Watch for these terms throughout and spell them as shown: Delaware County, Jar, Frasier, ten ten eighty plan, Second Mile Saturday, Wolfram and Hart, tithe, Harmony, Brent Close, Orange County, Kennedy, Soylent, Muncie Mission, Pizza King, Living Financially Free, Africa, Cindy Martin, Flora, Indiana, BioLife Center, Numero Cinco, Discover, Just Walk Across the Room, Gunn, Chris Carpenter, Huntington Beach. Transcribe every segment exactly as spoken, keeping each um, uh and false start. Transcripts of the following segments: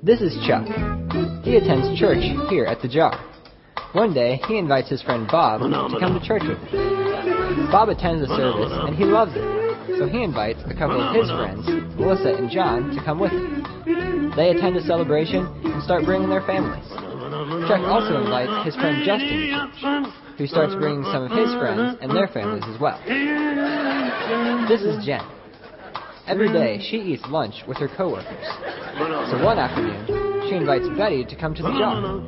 This is Chuck. He attends church here at the Jar. One day, he invites his friend Bob to come to church with him. Bob attends the service, and he loves it, so he invites a couple of his friends, Melissa and John, to come with him. They attend a celebration and start bringing their families. Chuck also invites his friend Justin to church, who starts bringing some of his friends and their families as well. This is Jen. Every day, she eats lunch with her coworkers. So one afternoon, she invites Betty to come to the Jar.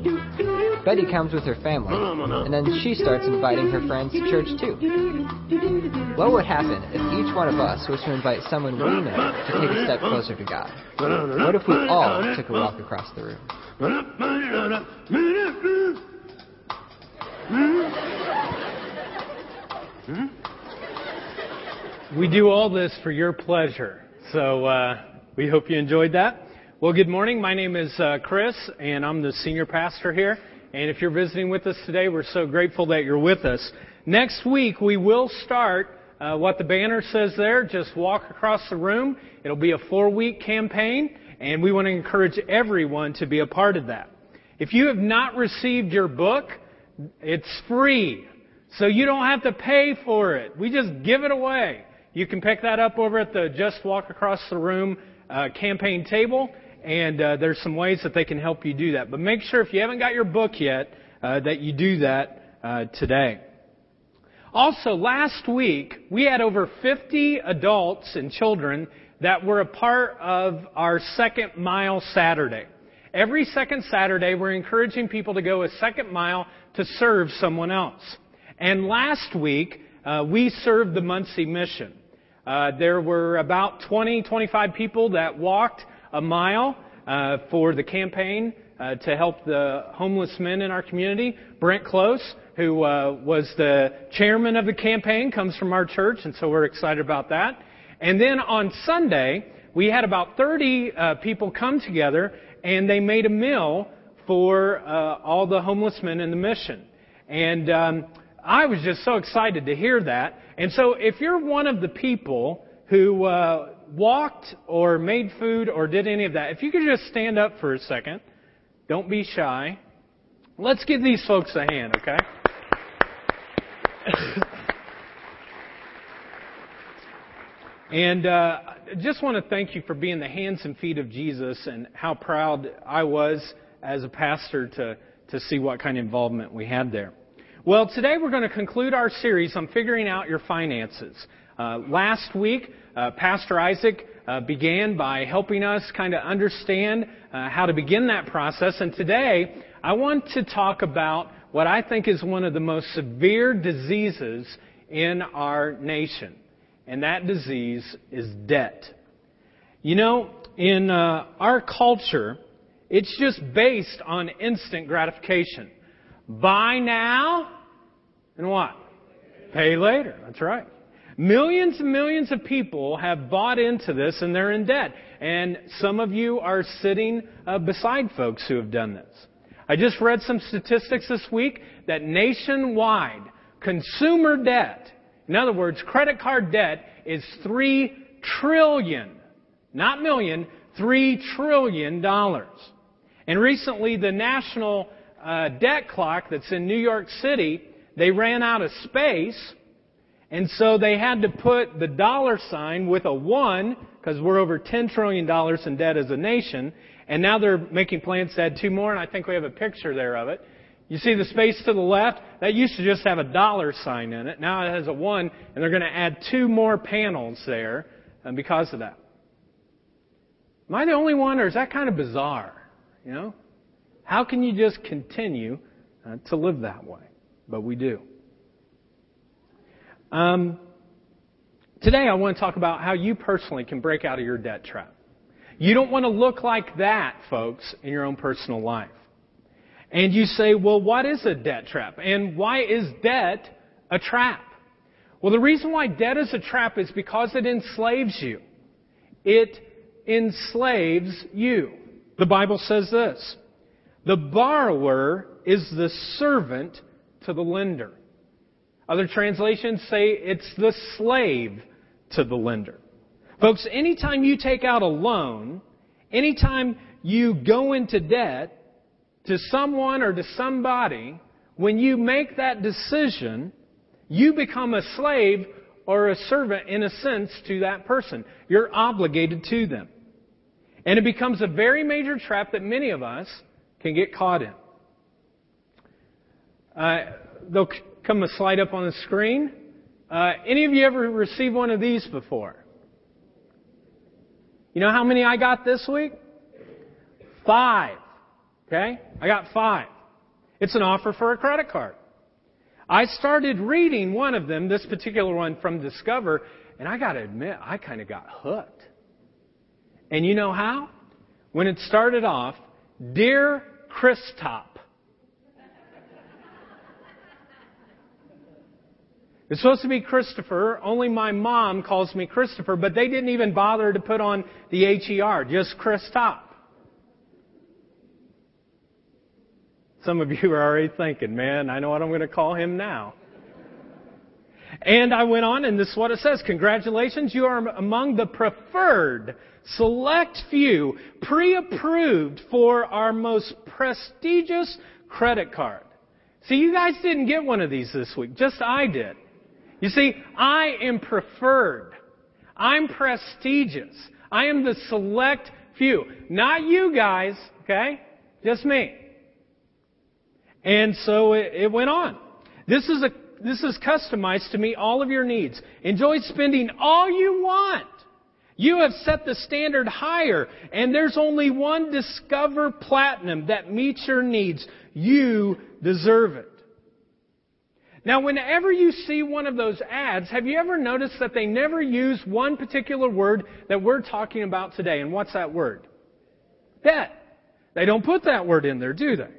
Betty comes with her family, and then she starts inviting her friends to church too. What would happen if each one of us was to invite someone we know to take a step closer to God? What if we all took a walk across the room? We do all this for your pleasure, so uh, we hope you enjoyed that. Well, good morning. My name is uh, Chris, and I'm the senior pastor here. And if you're visiting with us today, we're so grateful that you're with us. Next week, we will start uh, what the banner says there, Just Walk Across the Room. It'll be a four-week campaign, and we want to encourage everyone to be a part of that. If you have not received your book, it's free, so you don't have to pay for it. We just give it away. You can pick that up over at the Just Walk Across the Room uh, campaign table, and uh, there's some ways that they can help you do that. But make sure if you haven't got your book yet uh, that you do that uh, today. Also, last week, we had over fifty adults and children that were a part of our Second Mile Saturday. Every second Saturday, we're encouraging people to go a second mile to serve someone else. And last week, uh, we served the Muncie Mission. Uh, there were about twenty, twenty-five people that walked a mile uh, for the campaign uh, to help the homeless men in our community. Brent Close, who uh, was the chairman of the campaign, comes from our church, and so we're excited about that. And then on Sunday, we had about thirty uh, people come together, and they made a meal for uh, all the homeless men in the mission. And um, I was just so excited to hear that. And so if you're one of the people who uh, walked or made food or did any of that, if you could just stand up for a second, don't be shy. Let's give these folks a hand, okay? And uh, I just want to thank you for being the hands and feet of Jesus, and how proud I was as a pastor to, to see what kind of involvement we had there. Well, today we're going to conclude our series on figuring out your finances. Uh, last week, uh, Pastor Isaac uh, began by helping us kind of understand uh, how to begin that process. And today, I want to talk about what I think is one of the most severe diseases in our nation. And that disease is debt. You know, in uh, our culture, it's just based on instant gratification. Buy now, and what? Pay later. That's right. Millions and millions of people have bought into this, and they're in debt. And some of you are sitting uh, beside folks who have done this. I just read some statistics this week that nationwide, consumer debt, in other words, credit card debt, is three trillion dollars. Not million, three trillion dollars. And recently, the National Uh, debt clock that's in New York City, they ran out of space, and so they had to put the dollar sign with a one, because we're over ten trillion dollars in debt as a nation, and now they're making plans to add two more, and I think we have a picture there of it. You see the space to the left? That used to just have a dollar sign in it. Now it has a one, and they're going to add two more panels there because of that. Am I the only one, or is that kind of bizarre? You know? How can you just continue uh, to live that way? But we do. Um, today I want to talk about how you personally can break out of your debt trap. You don't want to look like that, folks, in your own personal life. And you say, well, what is a debt trap? And why is debt a trap? Well, the reason why debt is a trap is because it enslaves you. It enslaves you. The Bible says this: the borrower is the servant to the lender. Other translations say it's the slave to the lender. Folks, anytime you take out a loan, anytime you go into debt to someone or to somebody, when you make that decision, you become a slave or a servant, in a sense, to that person. You're obligated to them. And it becomes a very major trap that many of us can get caught in. Uh, there'll come a slide up on the screen. Uh, any of you ever received one of these before? You know how many I got this week? Five. Okay? I got five. It's an offer for a credit card. I started reading one of them, this particular one from Discover, and I got to admit, I kind of got hooked. And you know how? When it started off, Dear Christop. It's supposed to be Christopher. Only my mom calls me Christopher, but they didn't even bother to put on the H E R, just Christop. Some of you are already thinking, man, I know what I'm going to call him now. And I went on, and this is what it says. Congratulations, you are among the preferred, select few, pre-approved for our most prestigious credit card. See, you guys didn't get one of these this week. Just I did. You see, I am preferred. I'm prestigious. I am the select few. Not you guys, okay? Just me. And so it, it went on. This is a this is customized to meet all of your needs. Enjoy spending all you want. You have set the standard higher, and there's only one Discover Platinum that meets your needs. You deserve it. Now, whenever you see one of those ads, have you ever noticed that they never use one particular word that we're talking about today? And what's that word? Debt. They don't put that word in there, do they?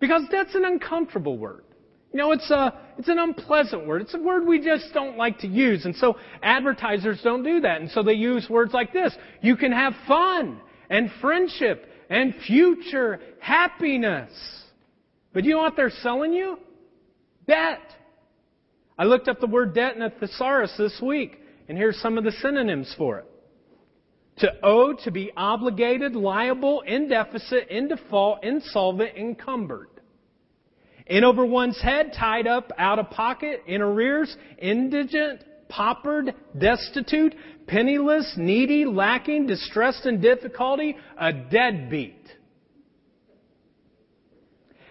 Because debt's an uncomfortable word. You know, it's a it's an unpleasant word. It's a word we just don't like to use. And so advertisers don't do that. And so they use words like this. You can have fun and friendship and future happiness. But you know what they're selling you? Debt. I looked up the word debt in a thesaurus this week, and here's some of the synonyms for it. To owe, to be obligated, liable, in deficit, in default, insolvent, encumbered. In over one's head, tied up, out of pocket, in arrears, indigent, paupered, destitute, penniless, needy, lacking, distressed in difficulty, a deadbeat.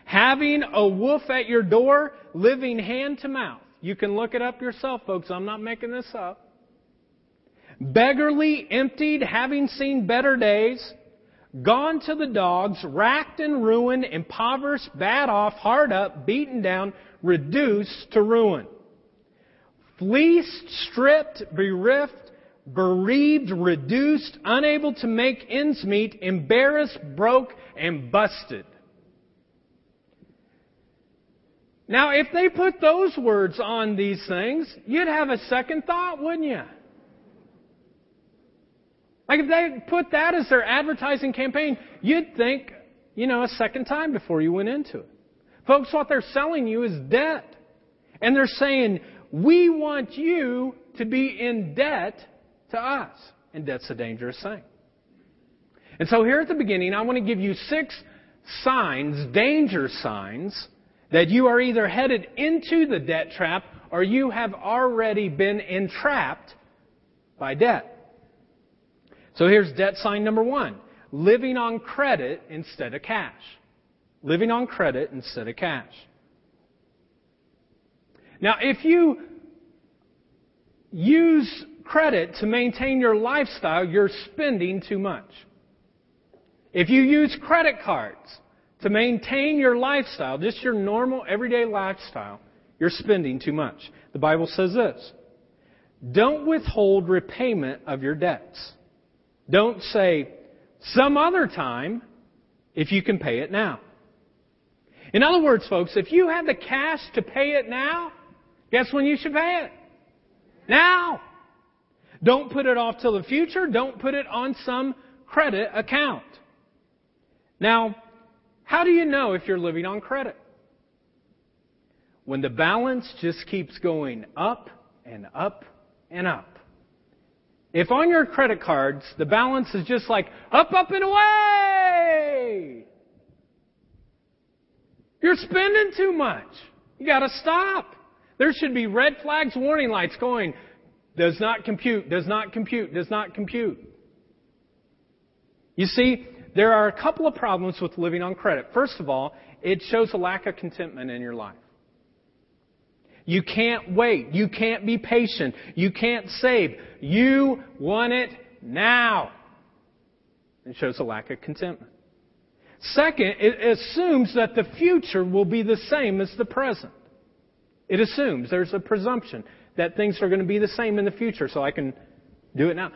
Having a wolf at your door, living hand to mouth. You can look it up yourself, folks. I'm not making this up. Beggarly, emptied, having seen better days, gone to the dogs, racked and ruined, impoverished, bad off, hard up, beaten down, reduced to ruin. Fleeced, stripped, bereft, bereaved, reduced, unable to make ends meet, embarrassed, broke, and busted. Now, if they put those words on these things, you'd have a second thought, wouldn't you? Like, if they put that as their advertising campaign, you'd think, you know, a second time before you went into it. Folks, what they're selling you is debt. And they're saying, we want you to be in debt to us. And debt's a dangerous thing. And so here at the beginning, I want to give you six signs, danger signs, that you are either headed into the debt trap or you have already been entrapped by debt. So here's debt sign number one. Living on credit instead of cash. Living on credit instead of cash. Now, if you use credit to maintain your lifestyle, you're spending too much. If you use credit cards to maintain your lifestyle, just your normal, everyday lifestyle, you're spending too much. The Bible says this. Don't withhold repayment of your debts. Don't say, some other time, if you can pay it now. In other words, folks, if you have the cash to pay it now, guess when you should pay it? Now! Don't put it off till the future. Don't put it on some credit account. Now, how do you know if you're living on credit? When the balance just keeps going up and up and up. If on your credit cards, the balance is just like, up, up, and away! You're spending too much. You got to stop. There should be red flags, warning lights going, does not compute, does not compute, does not compute. You see, there are a couple of problems with living on credit. First of all, it shows a lack of contentment in your life. You can't wait. You can't be patient. You can't save. You want it now. It shows a lack of contentment. Second, it assumes that the future will be the same as the present. It assumes there's a presumption that things are going to be the same in the future, so I can do it now.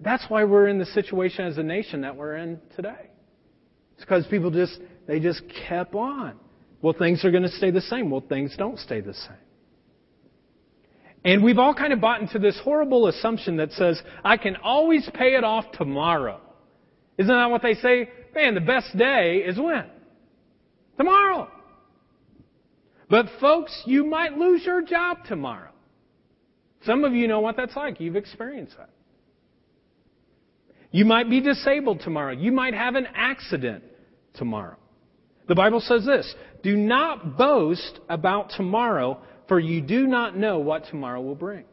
That's why we're in the situation as a nation that we're in today. It's because people just, they just kept on. Well, things are going to stay the same. Well, things don't stay the same. And we've all kind of bought into this horrible assumption that says, I can always pay it off tomorrow. Isn't that what they say? Man, the best day is when? Tomorrow. But folks, you might lose your job tomorrow. Some of you know what that's like. You've experienced that. You might be disabled tomorrow. You might have an accident tomorrow. The Bible says this, do not boast about tomorrow, for you do not know what tomorrow will bring.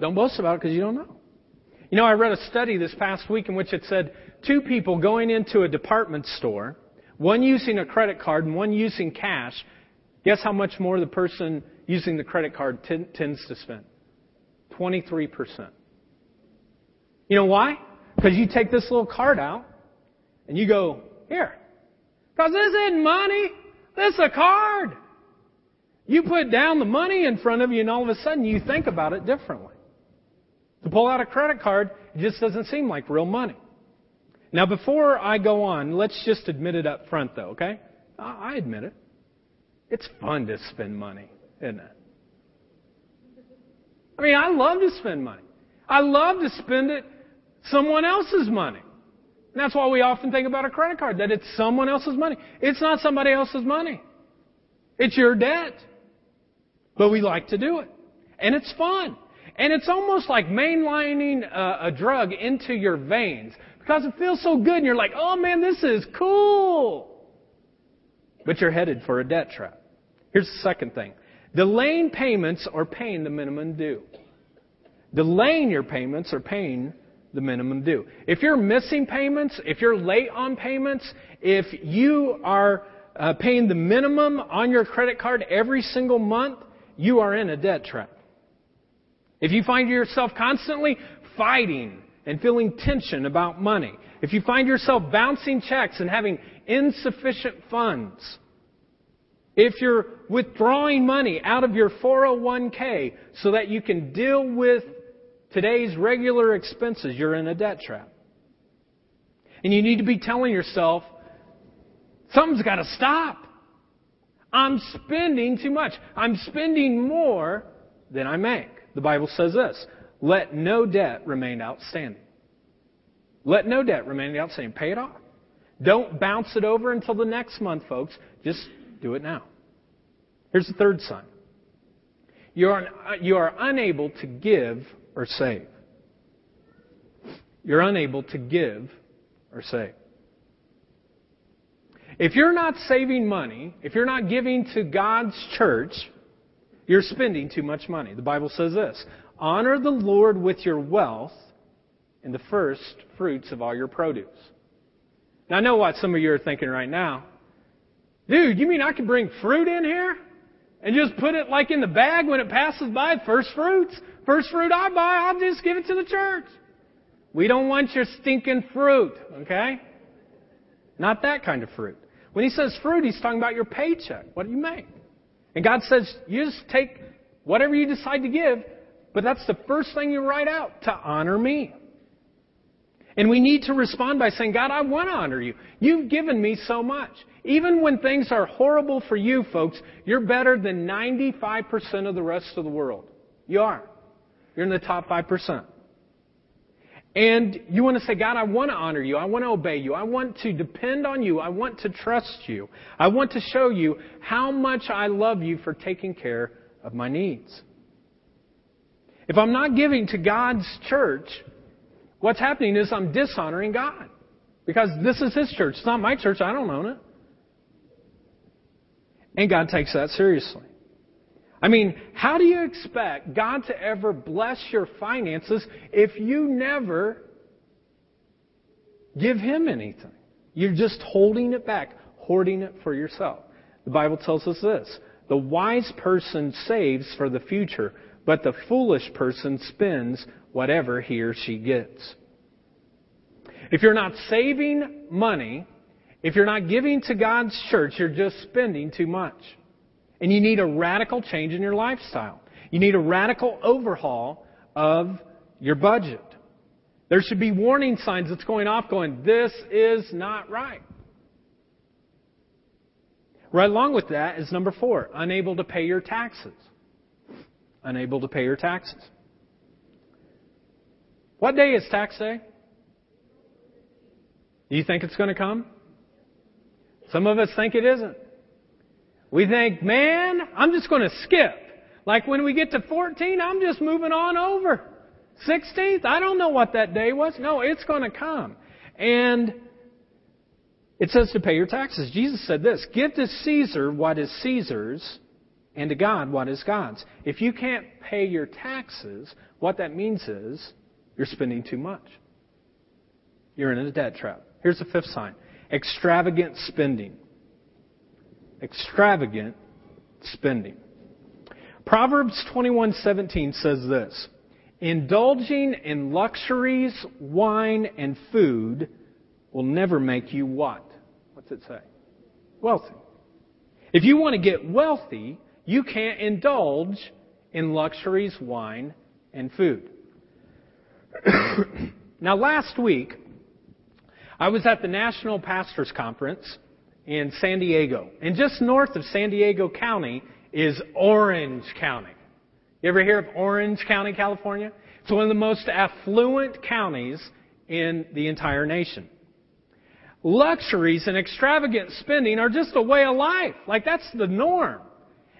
Don't boast about it because you don't know. You know, I read a study this past week in which it said two people going into a department store, one using a credit card and one using cash, guess how much more the person using the credit card t- tends to spend? twenty-three percent. You know why? Because you take this little card out and you go, here. Because this isn't money. This is a card. You put down the money in front of you and all of a sudden you think about it differently. To pull out a credit card, it just doesn't seem like real money. Now before I go on, let's just admit it up front though, okay? I admit it. It's fun to spend money, isn't it? I mean, I love to spend money. I love to spend it someone else's money. And that's why we often think about a credit card, that it's someone else's money. It's not somebody else's money. It's your debt. But we like to do it. And it's fun. And it's almost like mainlining a, a drug into your veins because it feels so good and you're like, oh man, this is cool. But you're headed for a debt trap. Here's the second thing. Delaying payments or paying the minimum due. Delaying your payments or paying the minimum due. If you're missing payments, if you're late on payments, if you are uh, paying the minimum on your credit card every single month, you are in a debt trap. If you find yourself constantly fighting and feeling tension about money, if you find yourself bouncing checks and having insufficient funds, if you're withdrawing money out of your four oh one k so that you can deal with today's regular expenses, you're in a debt trap. And you need to be telling yourself, something's got to stop. I'm spending too much. I'm spending more than I make. The Bible says this, let no debt remain outstanding. Let no debt remain outstanding. Pay it off. Don't bounce it over until the next month, folks. Just do it now. Here's the third sign. You are, you are unable to give or save. You're unable to give or save. If you're not saving money, if you're not giving to God's church, you're spending too much money. The Bible says this, honor the Lord with your wealth and the first fruits of all your produce. Now I know what some of you are thinking right now. Dude, you mean I can bring fruit in here and just put it like in the bag when it passes by? First fruits? First fruit I buy, I'll just give it to the church. We don't want your stinking fruit, okay? Not that kind of fruit. When he says fruit, he's talking about your paycheck. What do you make? And God says, you just take whatever you decide to give, but that's the first thing you write out, to honor me. And we need to respond by saying, God, I want to honor you. You've given me so much. Even when things are horrible for you, folks, you're better than ninety-five percent of the rest of the world. You are. You're in the top five percent. And you want to say, God, I want to honor you. I want to obey you. I want to depend on you. I want to trust you. I want to show you how much I love you for taking care of my needs. If I'm not giving to God's church, what's happening is I'm dishonoring God. Because this is His church. It's not my church. I don't own it. And God takes that seriously. I mean, how do you expect God to ever bless your finances if you never give Him anything? You're just holding it back, hoarding it for yourself. The Bible tells us this: the wise person saves for the future, but the foolish person spends whatever he or she gets. If you're not saving money, if you're not giving to God's church, you're just spending too much. And you need a radical change in your lifestyle. You need a radical overhaul of your budget. There should be warning signs that's going off going, this is not right. Right along with that is number four, unable to pay your taxes. Unable to pay your taxes. What day is tax day? Do you think it's going to come? Some of us think it isn't. We think, man, I'm just going to skip. Like when we get to fourteen, I'm just moving on over. sixteenth, I don't know what that day was. No, it's going to come. And it says to pay your taxes. Jesus said this: give to Caesar what is Caesar's, and to God what is God's. If you can't pay your taxes, what that means is you're spending too much. You're in a debt trap. Here's the fifth sign: extravagant spending. Extravagant spending. Proverbs twenty-one seventeen says this: indulging in luxuries, wine, and food will never make you what? What's it say? Wealthy. If you want to get wealthy, you can't indulge in luxuries, wine, and food. Now, last week, I was at the National Pastors Conference in San Diego. And just north of San Diego County is Orange County. You ever hear of Orange County, California? It's one of the most affluent counties in the entire nation. Luxuries and extravagant spending are just a way of life. Like, that's the norm.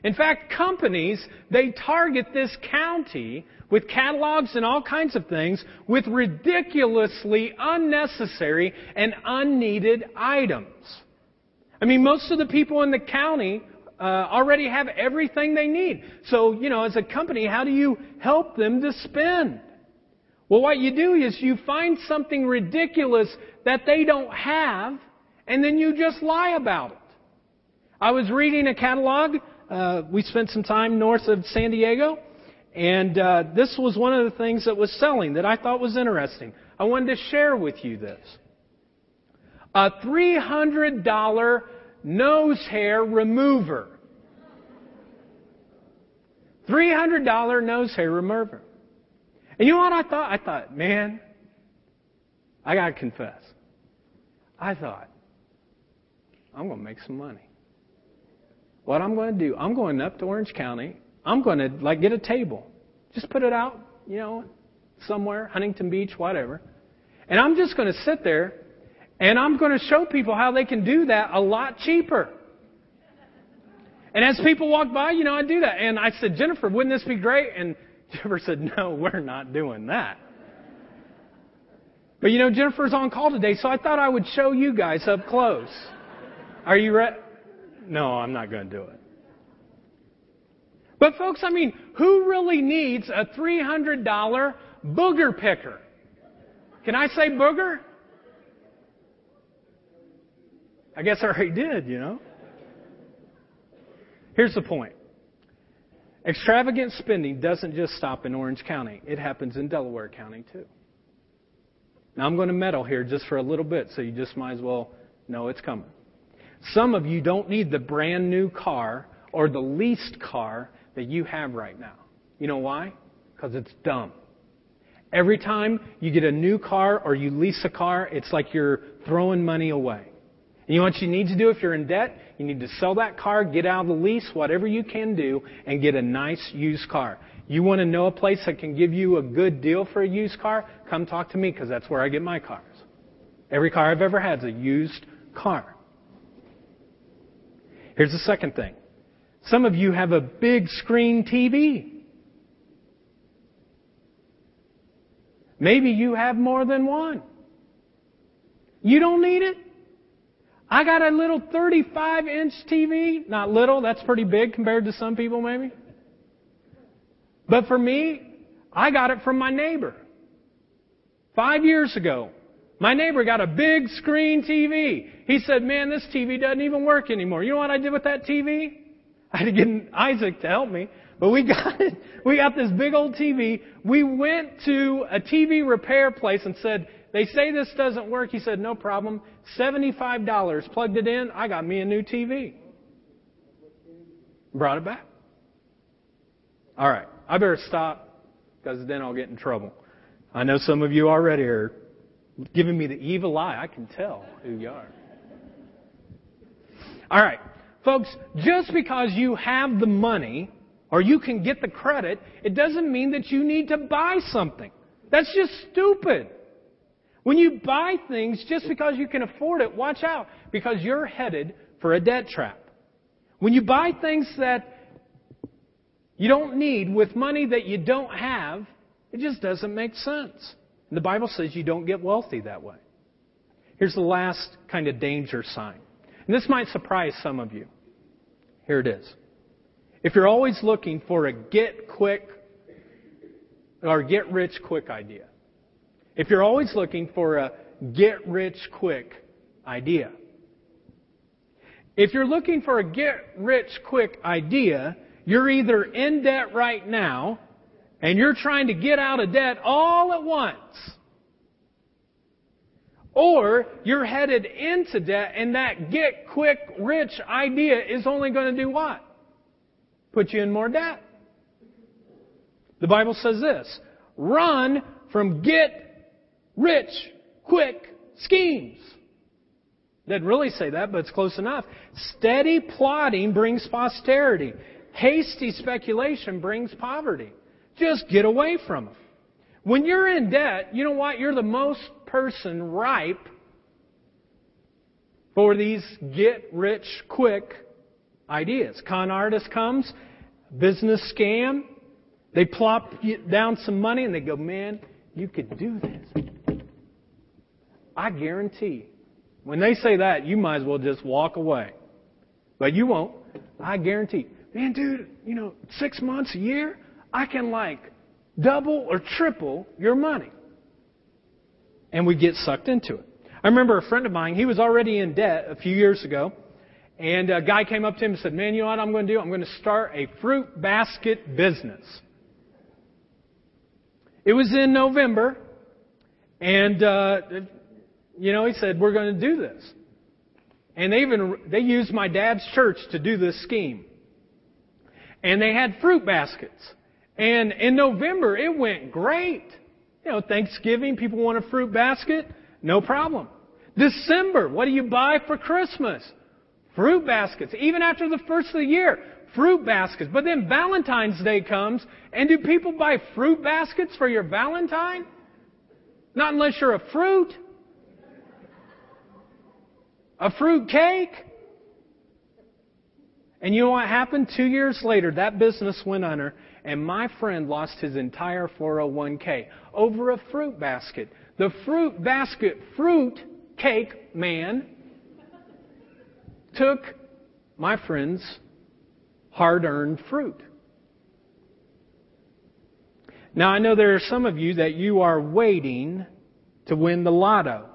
In fact, companies, they target this county with catalogs and all kinds of things with ridiculously unnecessary and unneeded items. I mean, most of the people in the county uh, already have everything they need. So, you know, as a company, how do you help them to spend? Well, what you do is you find something ridiculous that they don't have, and then you just lie about it. I was reading a catalog. Uh, we spent some time north of San Diego, and uh, this was one of the things that was selling that I thought was interesting. I wanted to share with you this. A three hundred dollars nose hair remover. three hundred dollars nose hair remover. And you know what I thought? I thought, man, I got to confess. I thought, I'm going to make some money. What I'm going to do, I'm going up to Orange County. I'm going to like get a table. Just put it out, you know, somewhere, Huntington Beach, whatever. And I'm just going to sit there, and I'm going to show people how they can do that a lot cheaper. And as people walk by, you know, I do that. And I said, Jennifer, wouldn't this be great? And Jennifer said, no, we're not doing that. But, you know, Jennifer's on call today, so I thought I would show you guys up close. Are you ready? No, I'm not going to do it. But, folks, I mean, who really needs a three hundred dollars booger picker? Can I say booger? I guess I already did, you know. Here's the point. Extravagant spending doesn't just stop in Orange County. It happens in Delaware County, too. Now, I'm going to meddle here just for a little bit, so you just might as well know it's coming. Some of you don't need the brand new car or the leased car that you have right now. You know why? Because it's dumb. Every time you get a new car or you lease a car, it's like you're throwing money away. And you know what you need to do if you're in debt? You need to sell that car, get out of the lease, whatever you can do, and get a nice used car. You want to know a place that can give you a good deal for a used car? Come talk to me, because that's where I get my cars. Every car I've ever had is a used car. Here's the second thing. Some of you have a big screen T V. Maybe you have more than one. You don't need it. I got a little thirty-five inch T V. Not little, that's pretty big compared to some people maybe. But for me, I got it from my neighbor. Five years ago, my neighbor got a big screen T V. He said, man, this T V doesn't even work anymore. You know what I did with that T V? I had to get Isaac to help me. But we got it. We got this big old T V. We went to a T V repair place and said, they say this doesn't work. He said, no problem. seventy-five dollars. Plugged it in. I got me a new T V. Brought it back. All right. I better stop because then I'll get in trouble. I know some of you already are giving me the evil eye. I can tell who you are. All right. Folks, just because you have the money or you can get the credit, it doesn't mean that you need to buy something. That's just stupid. When you buy things just because you can afford it, watch out, because you're headed for a debt trap. When you buy things that you don't need with money that you don't have, it just doesn't make sense. And the Bible says you don't get wealthy that way. Here's the last kind of danger sign. And this might surprise some of you. Here it is. If you're always looking for a get quick or get rich quick idea. If you're always looking for a get rich quick idea. If you're looking for a get rich quick idea, you're either in debt right now and you're trying to get out of debt all at once. Or you're headed into debt and that get quick rich idea is only going to do what? Put you in more debt. The Bible says this, run from get rich, quick schemes. Didn't really say that, but it's close enough. Steady plotting brings posterity. Hasty speculation brings poverty. Just get away from them. When you're in debt, you know what? You're the most person ripe for these get-rich-quick ideas. Con artist comes, business scam. They plop down some money and they go, man, you could do this. I guarantee. When they say that, you might as well just walk away. But you won't. I guarantee. Man, dude, you know, six months, a year, I can like double or triple your money. And we get sucked into it. I remember a friend of mine, he was already in debt a few years ago. And a guy came up to him and said, man, you know what I'm going to do? I'm going to start a fruit basket business. It was in November. And, uh, you know, he said, we're going to do this. And they even, they used my dad's church to do this scheme. And they had fruit baskets. And in November, it went great. You know, Thanksgiving, people want a fruit basket. No problem. December, what do you buy for Christmas? Fruit baskets. Even after the first of the year, fruit baskets. But then Valentine's Day comes, and do people buy fruit baskets for your Valentine? Not unless you're a fruit. A fruit cake. And you know what happened? Two years later, that business went under, and my friend lost his entire four oh one k over a fruit basket. The fruit basket fruit cake man took my friend's hard-earned fruit. Now, I know there are some of you that you are waiting to win the lotto.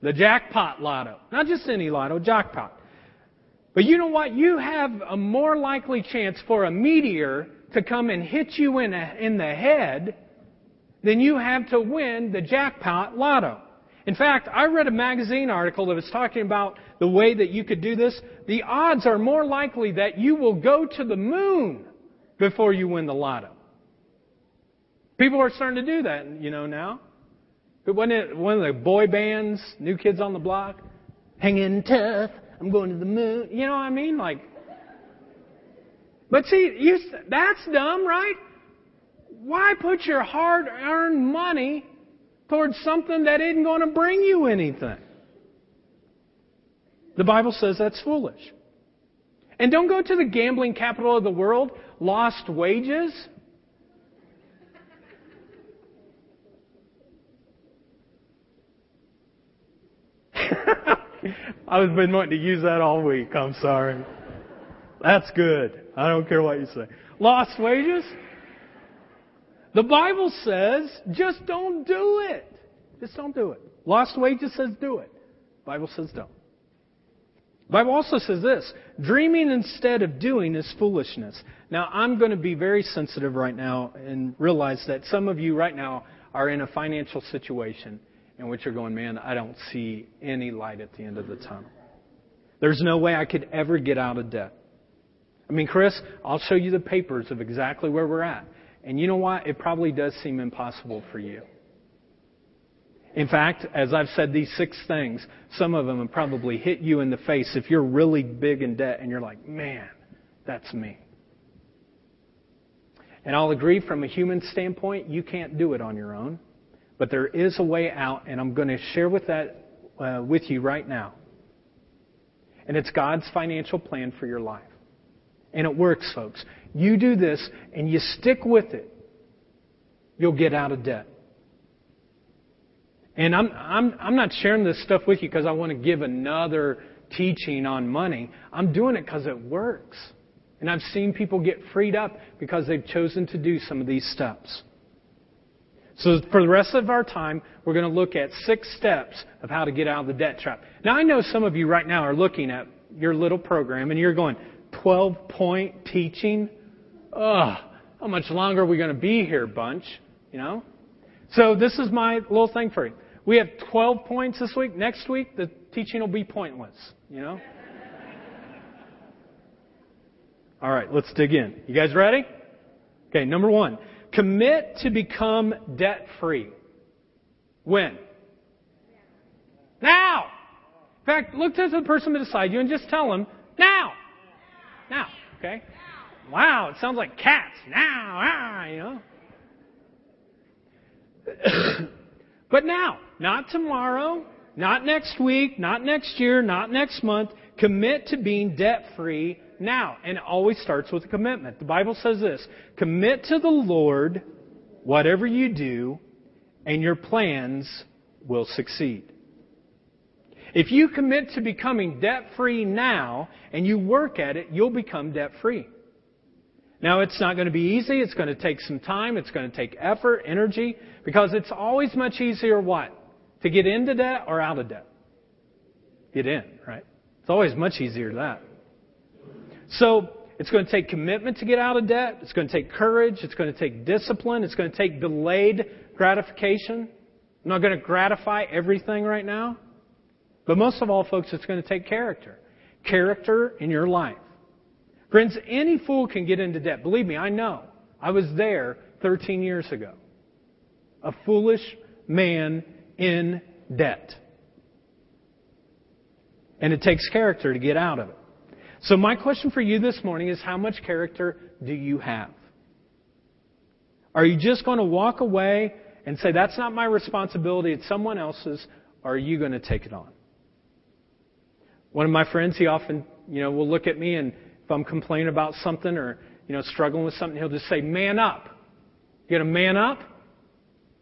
The jackpot lotto. Not just any lotto, jackpot. But you know what? You have a more likely chance for a meteor to come and hit you in, a, in the head than you have to win the jackpot lotto. In fact, I read a magazine article that was talking about the way that you could do this. The odds are more likely that you will go to the moon before you win the lotto. People are starting to do that, you know, now. But wasn't it one of the boy bands, New Kids on the Block? Hanging tough. I'm going to the moon. You know what I mean? Like, but see, you, that's dumb, right? Why put your hard-earned money towards something that isn't going to bring you anything? The Bible says that's foolish. And don't go to the gambling capital of the world, lost wages. I've been wanting to use that all week. I'm sorry. That's good. I don't care what you say. Lost wages? The Bible says just don't do it. Just don't do it. Lost wages says do it. The Bible says don't. The Bible also says this. Dreaming instead of doing is foolishness. Now, I'm going to be very sensitive right now and realize that some of you right now are in a financial situation in which you're going, man, I don't see any light at the end of the tunnel. There's no way I could ever get out of debt. I mean, Chris, I'll show you the papers of exactly where we're at. And you know what? It probably does seem impossible for you. In fact, as I've said these six things, some of them have probably hit you in the face if you're really big in debt and you're like, man, that's me. And I'll agree from a human standpoint, you can't do it on your own. But there is a way out, and I'm going to share with that uh, with you right now. And it's God's financial plan for your life. And it works, folks. You do this and you stick with it, you'll get out of debt. And I'm I'm I'm not sharing this stuff with you because I want to give another teaching on money. I'm doing it because it works. And I've seen people get freed up because they've chosen to do some of these steps. So for the rest of our time, we're going to look at six steps of how to get out of the debt trap. Now, I know some of you right now are looking at your little program and you're going, twelve-point teaching? Ugh, how much longer are we going to be here, bunch? You know? So this is my little thing for you. We have twelve points this week. Next week, the teaching will be pointless, you know? All right, let's dig in. You guys ready? Okay, number one. Commit to become debt-free. When? Now! In fact, look to the person beside you and just tell them, now! Now, okay? Wow, it sounds like cats. Now, ah, you know? But now, not tomorrow, not next week, not next year, not next month. Commit to being debt-free now. And it always starts with a commitment. The Bible says this, commit to the Lord whatever you do, and your plans will succeed. If you commit to becoming debt-free now, and you work at it, you'll become debt-free. Now, it's not going to be easy. It's going to take some time. It's going to take effort, energy, because it's always much easier what? To get into debt or out of debt? Get in, right? It's always much easier than that. So, it's going to take commitment to get out of debt. It's going to take courage. It's going to take discipline. It's going to take delayed gratification. I'm not going to gratify everything right now. But most of all, folks, it's going to take character. Character in your life. Friends, any fool can get into debt. Believe me, I know. I was there thirteen years ago. A foolish man in debt. And it takes character to get out of it. So my question for you this morning is, how much character do you have? Are you just going to walk away and say, that's not my responsibility, it's someone else's, or are you going to take it on? One of my friends, he often, you know, will look at me, and if I'm complaining about something or, you know, struggling with something, he'll just say, man up. You gonna man up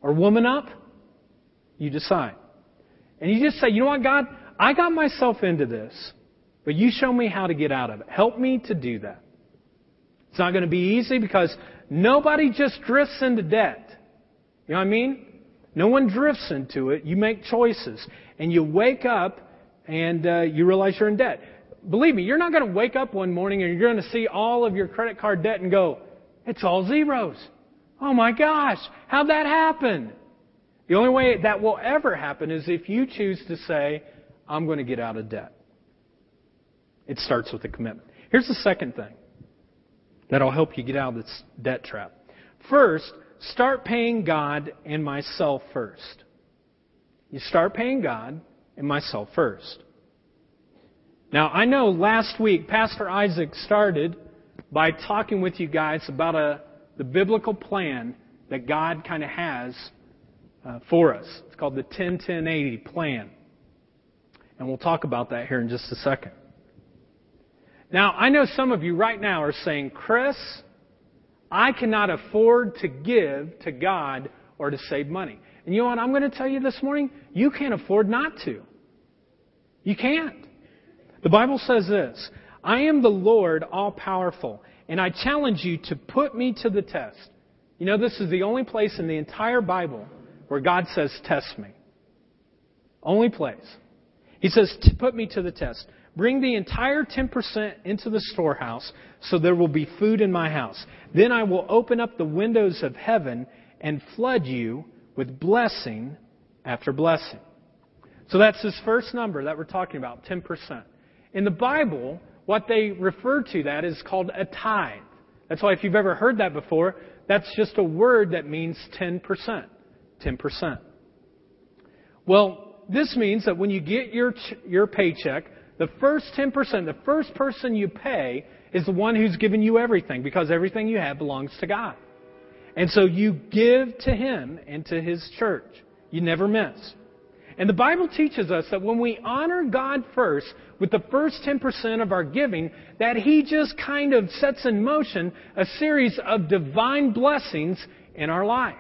or woman up? You decide. And you just say, you know what, God, I got myself into this, but you show me how to get out of it. Help me to do that. It's not going to be easy because nobody just drifts into debt. You know what I mean? No one drifts into it. You make choices. And you wake up and uh, you realize you're in debt. Believe me, you're not going to wake up one morning and you're going to see all of your credit card debt and go, it's all zeros. Oh my gosh, how'd that happen? The only way that will ever happen is if you choose to say, I'm going to get out of debt. It starts with a commitment. Here's the second thing that'll help you get out of this debt trap. First, start paying God and myself first. You start paying God and myself first. Now, I know last week, Pastor Isaac started by talking with you guys about a, the biblical plan that God kind of has uh, for us. It's called the ten ten eighty plan. And we'll talk about that here in just a second. Now, I know some of you right now are saying, Chris, I cannot afford to give to God or to save money. And you know what I'm going to tell you this morning? You can't afford not to. You can't. The Bible says this, I am the Lord all-powerful, and I challenge you to put me to the test. You know, this is the only place in the entire Bible where God says, test me. Only place. He says, put me to the test. Bring the entire ten percent into the storehouse so there will be food in my house. Then I will open up the windows of heaven and flood you with blessing after blessing. So that's this first number that we're talking about, ten percent. In the Bible, what they refer to that is called a tithe. That's why if you've ever heard that before, that's just a word that means ten percent. ten percent. Well, this means that when you get your your paycheck, the first ten percent, the first person you pay is the one who's given you everything, because everything you have belongs to God. And so you give to Him and to His church. You never miss. And the Bible teaches us that when we honor God first with the first ten percent of our giving, that He just kind of sets in motion a series of divine blessings in our life.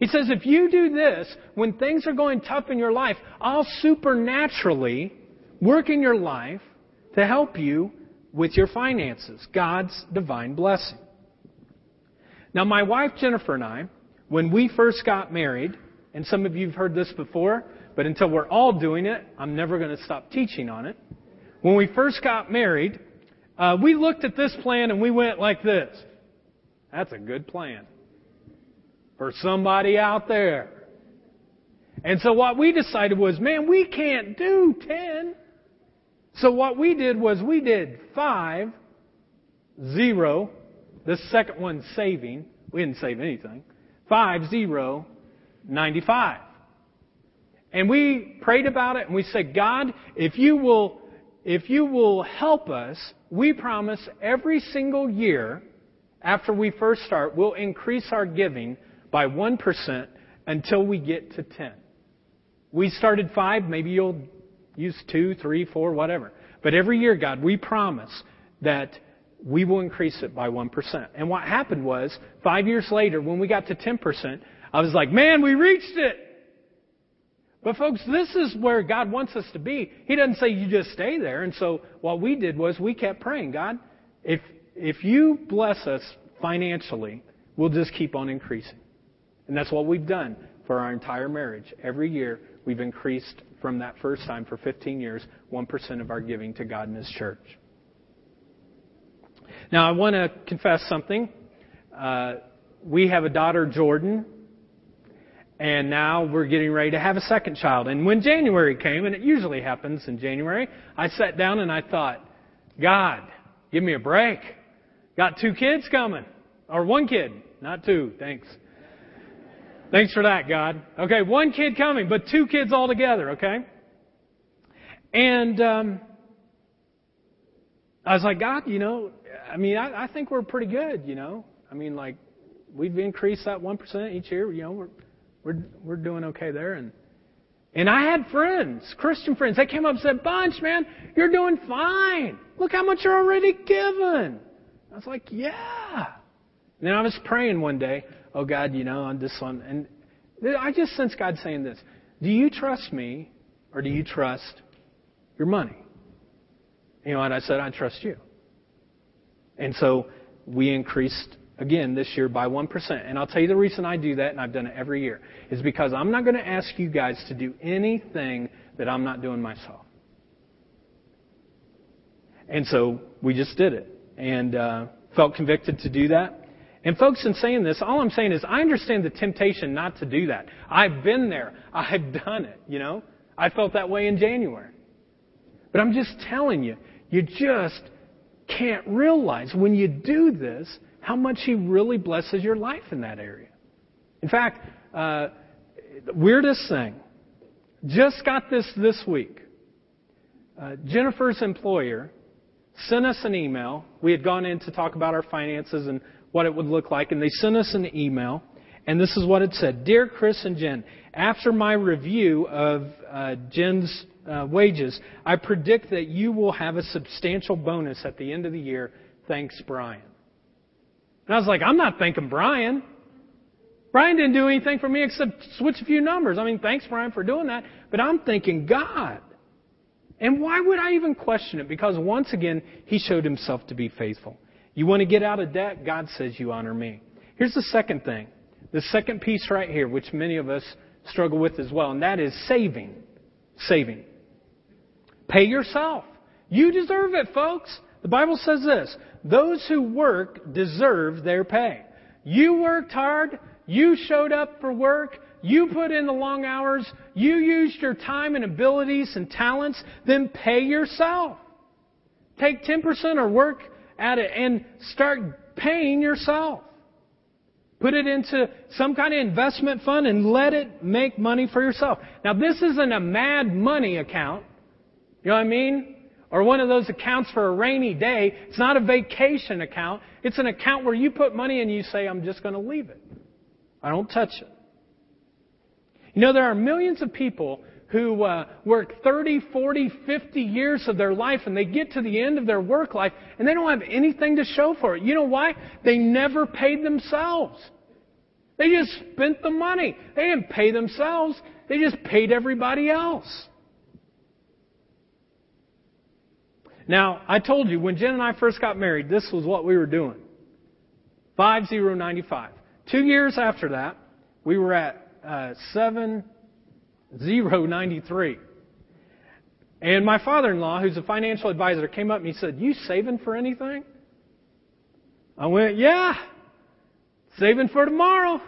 He says, if you do this, when things are going tough in your life, I'll supernaturally work in your life to help you with your finances, God's divine blessing. Now, my wife, Jennifer, and I, when we first got married, and some of you have heard this before, but until we're all doing it, I'm never going to stop teaching on it. When we first got married, uh, we looked at this plan and we went like this. That's a good plan for somebody out there. And so what we decided was, man, we can't do ten. So what we did was we did five, zero, the second one saving. We didn't save anything. Five, zero, ninety-five. And we prayed about it and we said, God, if you will, if you will help us, we promise every single year after we first start, we'll increase our giving by one percent until we get to ten. We started five, maybe you'll use two, three, four, whatever. But every year, God, we promise that we will increase it by one percent. And what happened was, five years later, when we got to ten percent, I was like, man, we reached it. But folks, this is where God wants us to be. He doesn't say you just stay there. And so what we did was we kept praying, God, if if you bless us financially, we'll just keep on increasing. And that's what we've done for our entire marriage. Every year we've increased from that first time for fifteen years, one percent of our giving to God and His church. Now, I want to confess something. Uh, we have a daughter, Jordan, and now we're getting ready to have a second child. And when January came, and it usually happens in January, I sat down and I thought, God, give me a break. Got two kids coming. Or one kid. Not two. Thanks. Thanks for that, God. Okay, one kid coming, but two kids all together, okay? And um, I was like, God, you know, I mean, I, I think we're pretty good, you know. I mean, like, we've increased that one percent each year, you know, we're... We're we're doing okay there. And and I had friends, Christian friends. They came up and said, Bunch, man, you're doing fine. Look how much you're already given. I was like, yeah. And then I was praying one day, oh, God, you know, on this one. And I just sense God saying this. Do you trust me or do you trust your money? You know, and I said, I trust you. And so we increased again this year by one percent. And I'll tell you the reason I do that, and I've done it every year, is because I'm not going to ask you guys to do anything that I'm not doing myself. And so we just did it and uh, felt convicted to do that. And folks, in saying this, all I'm saying is I understand the temptation not to do that. I've been there. I've done it, you know. I felt that way in January. But I'm just telling you, you just can't realize when you do this how much He really blesses your life in that area. In fact, uh, the weirdest thing, just got this this week. Uh, Jennifer's employer sent us an email. We had gone in to talk about our finances and what it would look like, and they sent us an email, and this is what it said. Dear Chris and Jen, after my review of uh, Jen's uh, wages, I predict that you will have a substantial bonus at the end of the year. Thanks, Brian. And I was like, I'm not thanking Brian. Brian didn't do anything for me except switch a few numbers. I mean, thanks, Brian, for doing that. But I'm thanking God. And why would I even question it? Because once again, he showed himself to be faithful. You want to get out of debt? God says you honor me. Here's the second thing. The second piece right here, which many of us struggle with as well, and that is saving. Saving. Pay yourself. You deserve it, folks. The Bible says this. Those who work deserve their pay. You worked hard. You showed up for work. You put in the long hours. You used your time and abilities and talents. Then pay yourself. Take ten percent or work at it and start paying yourself. Put it into some kind of investment fund and let it make money for yourself. Now, this isn't a Mad Money account. You know what I mean? Or one of those accounts for a rainy day. It's not a vacation account. It's an account where you put money and you say, I'm just going to leave it. I don't touch it. You know, there are millions of people who uh, work thirty, forty, fifty years of their life, and they get to the end of their work life and they don't have anything to show for it. You know why? They never paid themselves. They just spent the money. They didn't pay themselves. They just paid everybody else. Now, I told you, when Jen and I first got married, this was what we were doing. five zero nine five. Two years after that, we were at uh, seven zero nine three. And my father-in-law, who's a financial advisor, came up and he said, you saving for anything? I went, yeah, saving for tomorrow.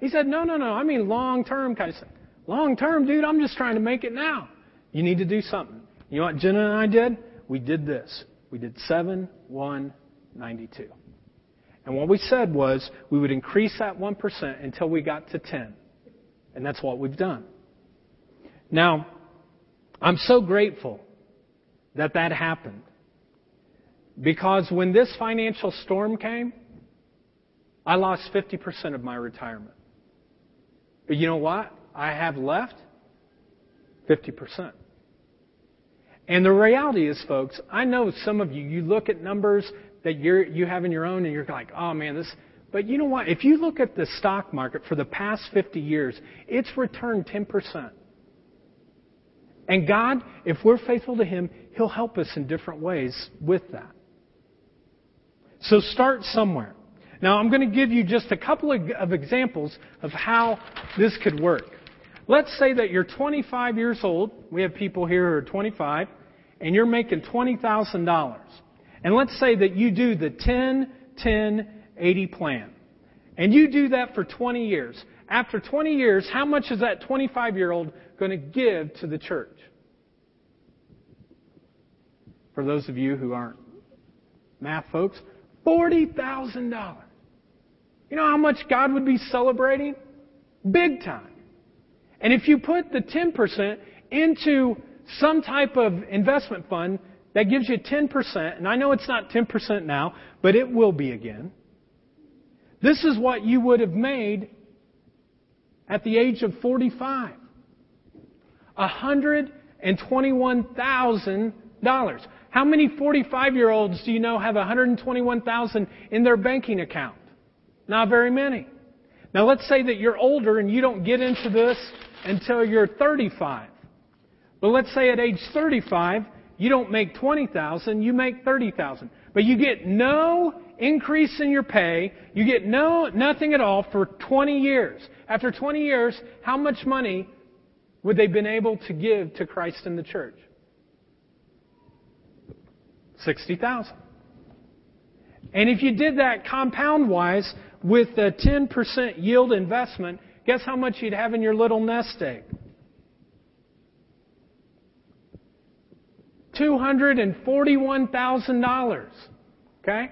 He said, no, no, no, I mean long-term kind of stuff. Long-term, dude, I'm just trying to make it now. You need to do something. You know what Jenna and I did? We did this. We did seven one ninety-two. And what we said was we would increase that one percent until we got to ten. And that's what we've done. Now, I'm so grateful that that happened. Because when this financial storm came, I lost fifty percent of my retirement. But you know what? I have left fifty percent. And the reality is, folks, I know some of you, you look at numbers that you're, you have in your own and you're like, oh, man, this. But you know what? If you look at the stock market for the past fifty years, it's returned ten percent. And God, if we're faithful to Him, He'll help us in different ways with that. So start somewhere. Now, I'm going to give you just a couple of examples of how this could work. Let's say that you're twenty-five years old. We have people here who are twenty-five, and you're making twenty thousand dollars. And let's say that you do the ten, ten, eighty plan. And you do that for twenty years. After twenty years, how much is that twenty-five-year-old going to give to the church? For those of you who aren't math folks, forty thousand dollars. You know how much God would be celebrating? Big time. And if you put the ten percent into some type of investment fund, that gives you ten percent. And I know it's not ten percent now, but it will be again. This is what you would have made at the age of forty-five. one hundred twenty-one thousand dollars. How many forty-five-year-olds do you know have one hundred twenty-one thousand dollars in their banking account? Not very many. Now, let's say that you're older and you don't get into this until you're thirty-five. But let's say at age thirty-five, you don't make twenty thousand dollars, you make thirty thousand dollars. But you get no increase in your pay. You get no nothing at all for twenty years. After twenty years, how much money would they have been able to give to Christ and the church? sixty thousand dollars. And if you did that compound-wise, with a ten percent yield investment, guess how much you'd have in your little nest egg? two hundred forty-one thousand dollars. Okay?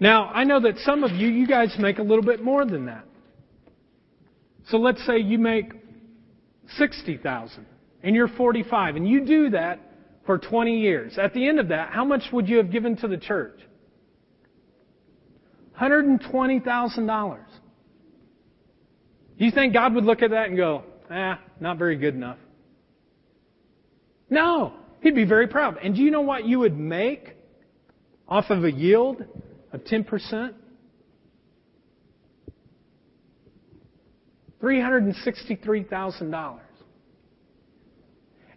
Now, I know that some of you, you guys make a little bit more than that. So let's say you make sixty thousand dollars and you're forty-five and you do that for twenty years. At the end of that, how much would you have given to the church? one hundred twenty thousand dollars. Do you think God would look at that and go, ah, not very good enough? No. He'd be very proud. And do you know what you would make off of a yield of ten percent? three hundred sixty-three thousand dollars.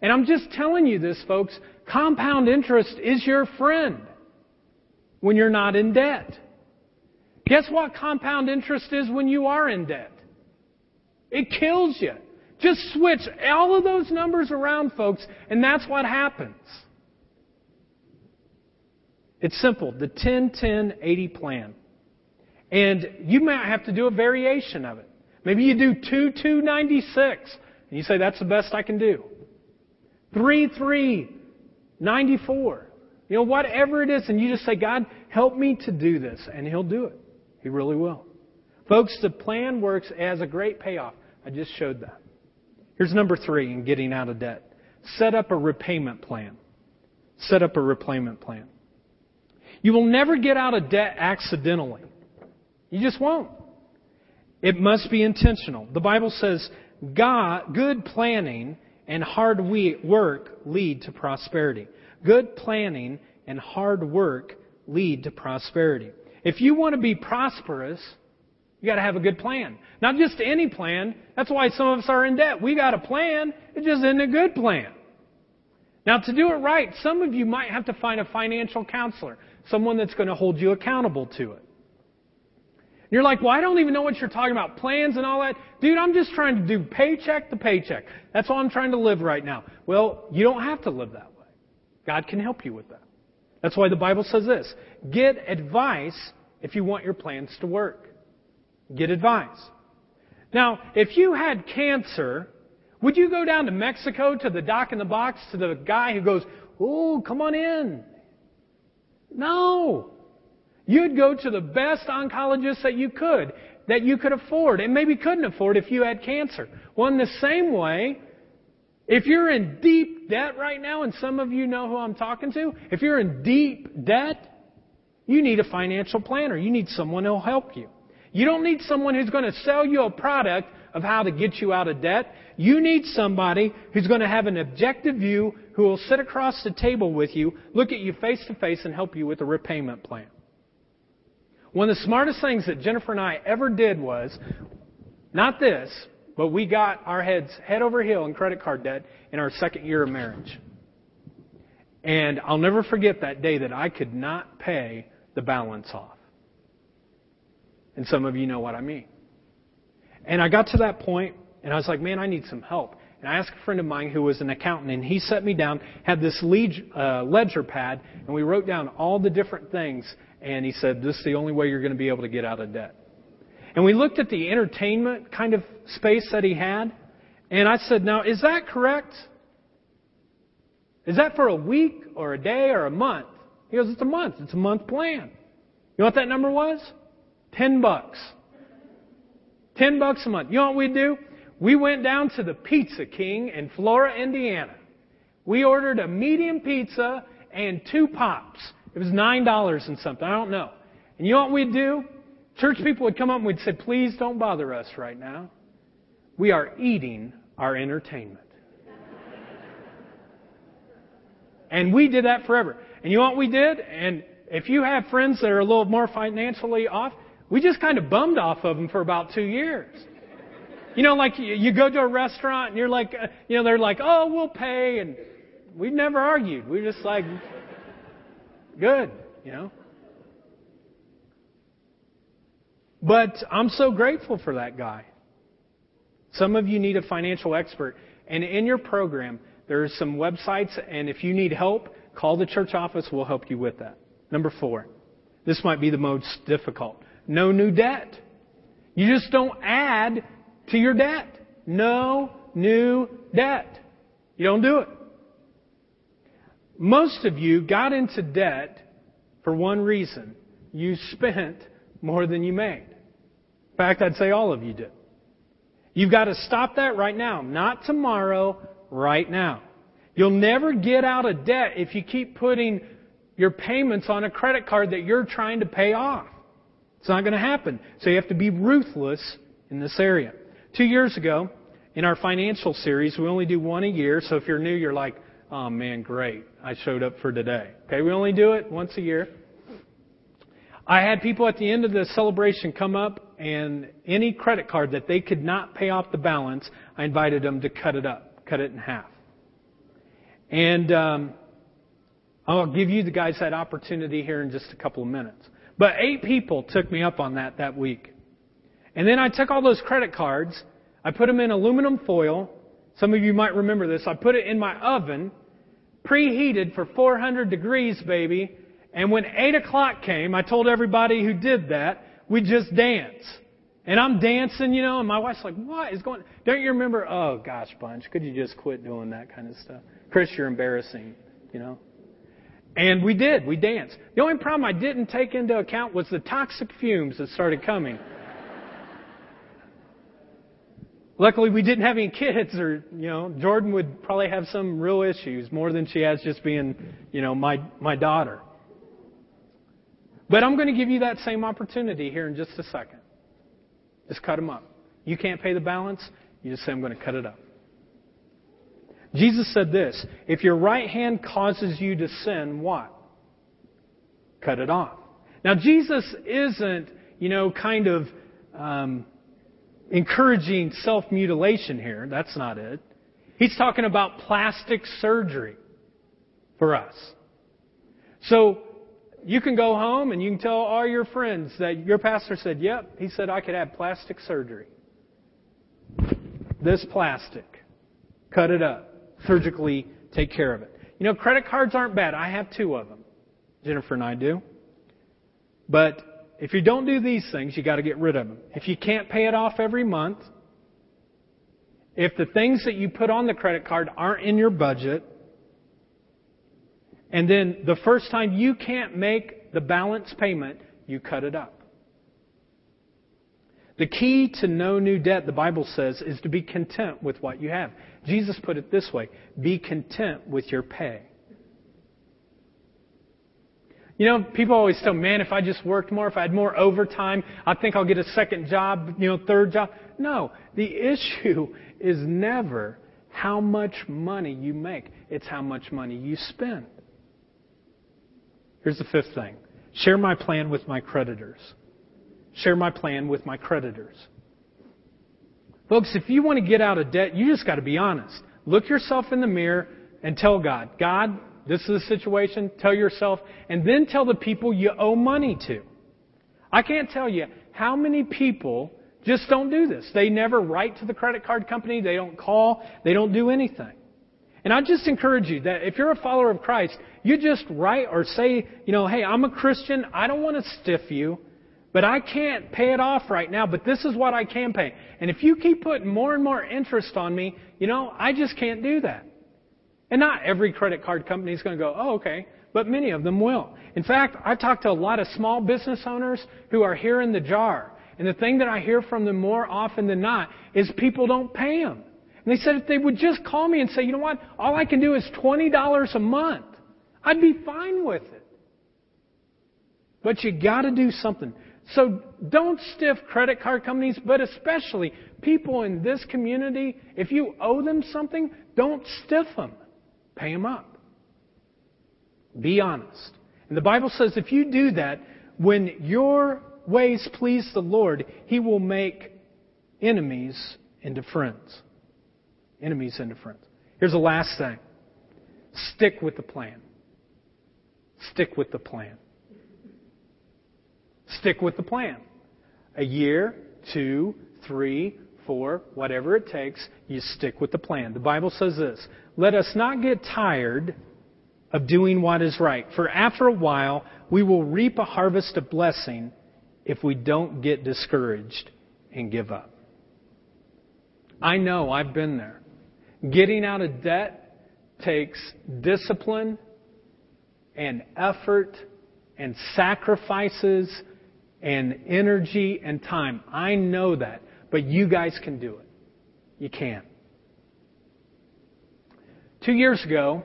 And I'm just telling you this, folks, compound interest is your friend when you're not in debt. Guess what compound interest is when you are in debt? It kills you. Just switch all of those numbers around, folks, and that's what happens. It's simple, the ten ten eighty plan. And you might have to do a variation of it. Maybe you do two two ninety-six, and you say, that's the best I can do. three three ninety-four. You know, whatever it is, and you just say, God, help me to do this, and He'll do it. He really will. Folks, the plan works as a great payoff. I just showed that. Here's number three in getting out of debt. Set up a repayment plan. Set up a repayment plan. You will never get out of debt accidentally. You just won't. It must be intentional. The Bible says, God, good planning and hard work lead to prosperity. Good planning and hard work lead to prosperity. If you want to be prosperous, you got to have a good plan. Not just any plan. That's why some of us are in debt. We got a plan. It just isn't a good plan. Now, to do it right, some of you might have to find a financial counselor, someone that's going to hold you accountable to it. You're like, well, I don't even know what you're talking about, plans and all that. Dude, I'm just trying to do paycheck to paycheck. That's all I'm trying to live right now. Well, you don't have to live that way. God can help you with that. That's why the Bible says this. Get advice if you want your plans to work. Get advice. Now, if you had cancer, would you go down to Mexico to the doc in the box, to the guy who goes, oh, come on in? No. You'd go to the best oncologist that you could, that you could afford, and maybe couldn't afford if you had cancer. Well, in the same way, if you're in deep debt right now, and some of you know who I'm talking to, if you're in deep debt, you need a financial planner. You need someone who'll help you. You don't need someone who's going to sell you a product of how to get you out of debt. You need somebody who's going to have an objective view, who will sit across the table with you, look at you face to face, and help you with a repayment plan. One of the smartest things that Jennifer and I ever did was, not this, but we got our heads head over heel in credit card debt in our second year of marriage. And I'll never forget that day that I could not pay the balance off. And some of you know what I mean. And I got to that point, and I was like, man, I need some help. And I asked a friend of mine who was an accountant, and he set me down, had this ledger pad, and we wrote down all the different things. And he said, this is the only way you're going to be able to get out of debt. And we looked at the entertainment kind of space that he had. And I said, now, is that correct? Is that for a week or a day or a month? He goes, it's a month. It's a month plan. You know what that number was? Ten bucks. Ten bucks a month. You know what we do? We went down to the Pizza King in Flora, Indiana. We ordered a medium pizza and two pops. It was nine dollars and something. I don't know. And you know what we'd do? Church people would come up and we'd say, please don't bother us right now. We are eating our entertainment. And we did that forever. And you know what we did? And if you have friends that are a little more financially off, we just kind of bummed off of them for about two years. You know, like you go to a restaurant and you're like, you know, they're like, oh, we'll pay. And we never argued. We just like... Good, you know. But I'm so grateful for that guy. Some of you need a financial expert. And in your program, there are some websites. And if you need help, call the church office. We'll help you with that. Number four. This might be the most difficult. No new debt. You just don't add to your debt. No new debt. You don't do it. Most of you got into debt for one reason. You spent more than you made. In fact, I'd say all of you did. You've got to stop that right now. Not tomorrow, right now. You'll never get out of debt if you keep putting your payments on a credit card that you're trying to pay off. It's not going to happen. So you have to be ruthless in this area. Two years ago, in our financial series, we only do one a year. So if you're new, you're like, oh, man, great. I showed up for today. Okay, we only do it once a year. I had people at the end of the celebration come up, and any credit card that they could not pay off the balance, I invited them to cut it up, cut it in half. And um, I'll give you the guys that opportunity here in just a couple of minutes. But eight people took me up on that that week. And then I took all those credit cards. I put them in aluminum foil. Some of you might remember this. I put it in my oven, preheated for four hundred degrees, baby. And when eight o'clock came, I told everybody who did that, we just dance. And I'm dancing, you know, and my wife's like, what is going on? Don't you remember? Oh, gosh, Bunch, could you just quit doing that kind of stuff? Chris, you're embarrassing, you know. And we did. We danced. The only problem I didn't take into account was the toxic fumes that started coming. Luckily, we didn't have any kids, or, you know, Jordan would probably have some real issues, more than she has just being, you know, my, my daughter. But I'm going to give you that same opportunity here in just a second. Just cut them up. You can't pay the balance. You just say, I'm going to cut it up. Jesus said this, if your right hand causes you to sin, what? Cut it off. Now, Jesus isn't, you know, kind of um, encouraging self-mutilation here. That's not it. He's talking about plastic surgery for us. So, you can go home and you can tell all your friends that your pastor said, yep, he said I could have plastic surgery. This plastic. Cut it up. Surgically take care of it. You know, credit cards aren't bad. I have two of them. Jennifer and I do. But if you don't do these things, you got to get rid of them. If you can't pay it off every month, if the things that you put on the credit card aren't in your budget, and then the first time you can't make the balance payment, you cut it up. The key to no new debt, the Bible says, is to be content with what you have. Jesus put it this way, be content with your pay. You know, people always tell, man, if I just worked more, if I had more overtime, I think I'll get a second job, you know, third job. No, the issue is never how much money you make. It's how much money you spend. Here's the fifth thing. Share my plan with my creditors. Share my plan with my creditors. Folks, if you want to get out of debt, you just got to be honest. Look yourself in the mirror and tell God, God, this is the situation. Tell yourself. And then tell the people you owe money to. I can't tell you how many people just don't do this. They never write to the credit card company. They don't call. They don't do anything. And I just encourage you that if you're a follower of Christ, you just write or say, you know, hey, I'm a Christian. I don't want to stiff you, but I can't pay it off right now. But this is what I can pay. And if you keep putting more and more interest on me, you know, I just can't do that. And not every credit card company is going to go, oh, okay. But many of them will. In fact, I've talked to a lot of small business owners who are here in the jar. And the thing that I hear from them more often than not is people don't pay them. And they said if they would just call me and say, you know what, all I can do is twenty dollars a month, I'd be fine with it. But you got to do something. So don't stiff credit card companies, but especially people in this community. If you owe them something, don't stiff them. Pay them up. Be honest. And the Bible says if you do that, when your ways please the Lord, He will make enemies into friends. Enemies into friends. Here's the last thing. Stick with the plan. Stick with the plan. Stick with the plan. A year, two, three, four, whatever it takes, you stick with the plan. The Bible says this, let us not get tired of doing what is right, for after a while we will reap a harvest of blessing if we don't get discouraged and give up. I know, I've been there. Getting out of debt takes discipline and effort and sacrifices and energy and time. I know that, but you guys can do it. You can. Two years ago,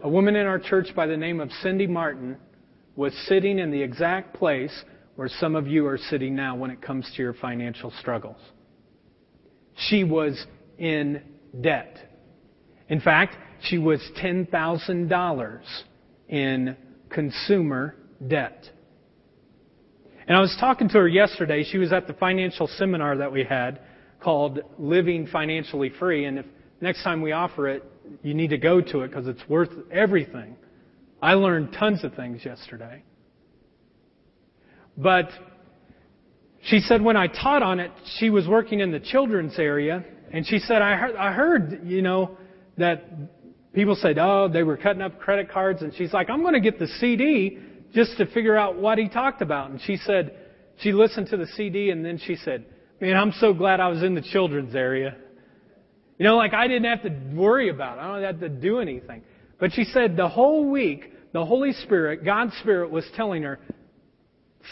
a woman in our church by the name of Cindy Martin was sitting in the exact place where some of you are sitting now when it comes to your financial struggles. She was in debt. In fact, she was ten thousand dollars in consumer debt. And I was talking to her yesterday. She was at the financial seminar that we had called Living Financially Free. And if next time we offer it, you need to go to it because it's worth everything. I learned tons of things yesterday. But she said when I taught on it, she was working in the children's area, and she said, I heard, I heard, you know, that people said, oh, they were cutting up credit cards. And she's like, I'm going to get the C D just to figure out what he talked about. And she said, she listened to the C D, and then she said, man, I'm so glad I was in the children's area. You know, like I didn't have to worry about it. I don't have to do anything. But she said the whole week, the Holy Spirit, God's Spirit was telling her,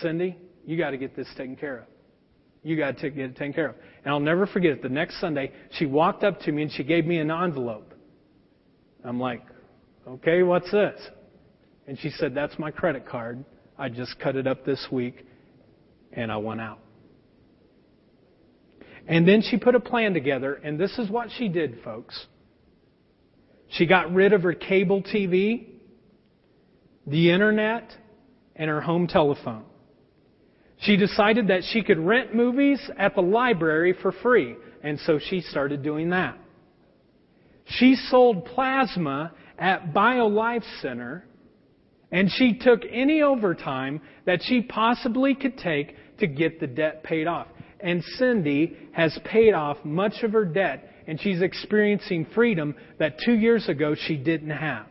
Cindy, you got to get this taken care of. You got to get it taken care of. And I'll never forget it. The next Sunday, she walked up to me and she gave me an envelope. I'm like, okay, what's this? And she said, that's my credit card. I just cut it up this week and I went out. And then she put a plan together, and this is what she did, folks. She got rid of her cable T V, the internet, and her home telephone. She decided that she could rent movies at the library for free, and so she started doing that. She sold plasma at BioLife Center, and she took any overtime that she possibly could take to get the debt paid off. And Cindy has paid off much of her debt, and she's experiencing freedom that two years ago she didn't have.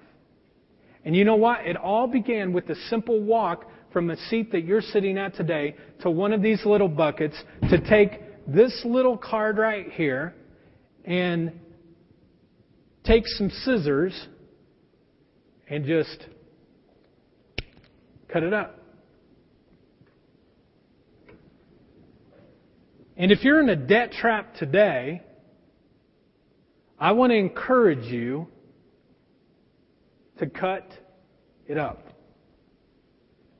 And you know what? It all began with a simple walk from a seat that you're sitting at today to one of these little buckets to take this little card right here and take some scissors and just cut it up. And if you're in a debt trap today, I want to encourage you to cut it up.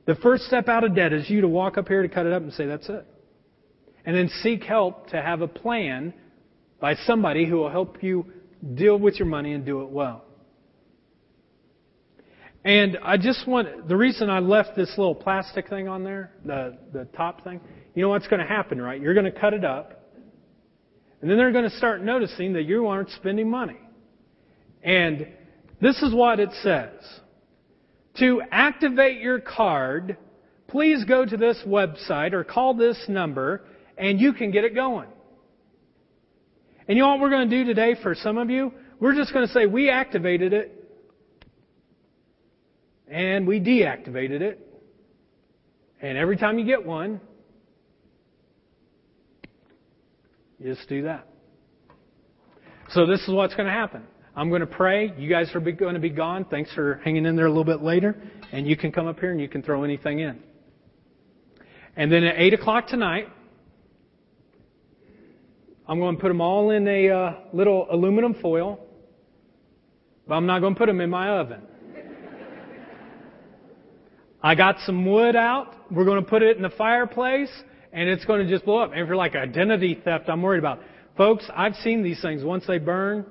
The first step out of debt is you to walk up here to cut it up and say, that's it. And then seek help to have a plan by somebody who will help you deal with your money and do it well. And I just want, the reason I left this little plastic thing on there, the, the top thing, you know what's going to happen, right? You're going to cut it up. And then they're going to start noticing that you aren't spending money. And this is what it says. To activate your card, please go to this website or call this number and you can get it going. And you know what we're going to do today for some of you? We're just going to say we activated it. And we deactivated it. And every time you get one, you just do that. So this is what's going to happen. I'm going to pray. You guys are going to be gone. Thanks for hanging in there a little bit later. And you can come up here and you can throw anything in. And then at eight o'clock tonight, I'm going to put them all in a uh, little aluminum foil. But I'm not going to put them in my oven. I got some wood out. We're going to put it in the fireplace, and it's going to just blow up. And if you're like, identity theft, I'm worried about. Folks, I've seen these things. Once they burn,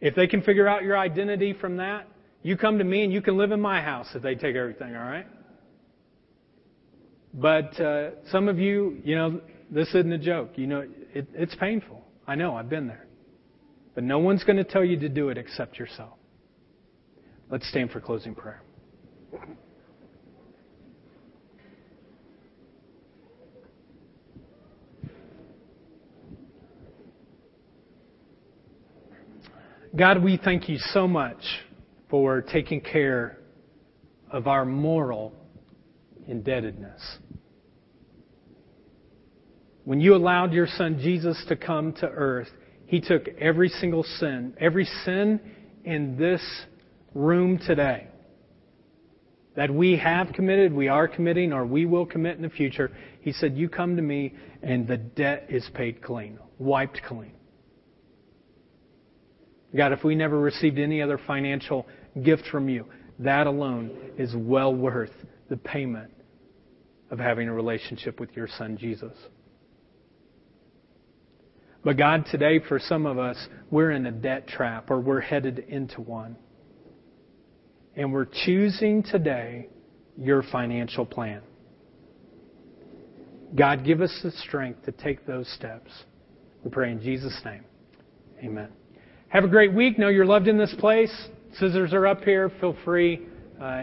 if they can figure out your identity from that, you come to me and you can live in my house if they take everything, all right? But uh, some of you, you know, this isn't a joke. You know, it, it's painful. I know, I've been there. But no one's going to tell you to do it except yourself. Let's stand for closing prayer. God, we thank you so much for taking care of our moral indebtedness. When you allowed your son Jesus to come to earth, he took every single sin, every sin in this room today that we have committed, we are committing, or we will commit in the future. He said, you come to me and the debt is paid clean, wiped clean. God, if we never received any other financial gift from you, that alone is well worth the payment of having a relationship with your son, Jesus. But God, today for some of us, we're in a debt trap or we're headed into one. And we're choosing today your financial plan. God, give us the strength to take those steps. We pray in Jesus' name. Amen. Have a great week. Know you're loved in this place. Scissors are up here. Feel free. Uh,